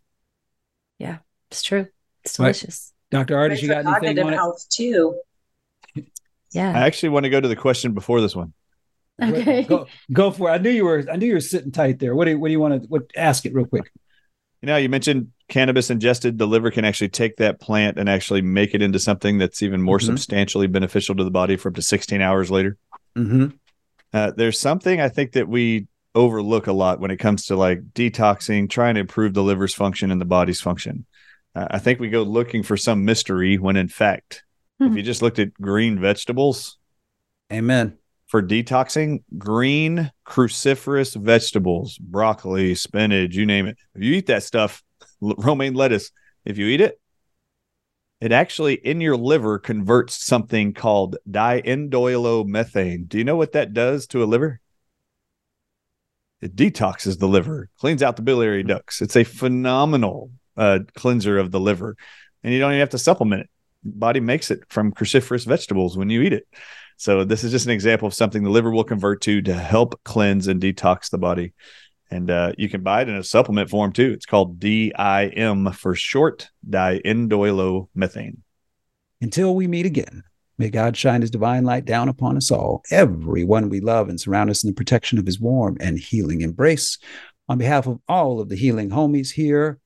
Yeah, it's true. It's delicious. Right. Dr. Ardis, you got anything on it? Health too. Yeah. I actually want to go to the question before this one. Okay. Go for it. I knew you were sitting tight there. What do you want to ask it real quick? You mentioned cannabis ingested, the liver can actually take that plant and actually make it into something that's even more substantially beneficial to the body for up to 16 hours later. Mm-hmm. There's something I think that we overlook a lot when it comes to like detoxing, trying to improve the liver's function and the body's function. I think we go looking for some mystery when in fact, if you just looked at green vegetables. Amen. For detoxing, green cruciferous vegetables, broccoli, spinach, you name it. If you eat that stuff, romaine lettuce, if you eat it, it actually in your liver converts something called diindolylmethane. Do you know what that does to a liver? It detoxes the liver, cleans out the biliary ducts. It's a phenomenal cleanser of the liver, and you don't even have to supplement it. The body makes it from cruciferous vegetables when you eat it. So this is just an example of something the liver will convert to help cleanse and detox the body. And you can buy it in a supplement form too. It's called DIM for short, diindolylmethane. Until we meet again, may God shine his divine light down upon us all, everyone we love, and surround us in the protection of his warm and healing embrace. On behalf of all of the healing homies here,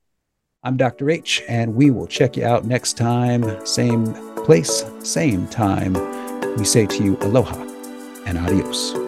I'm Dr. H, and we will check you out next time. Same place, same time. We say to you, aloha and adios.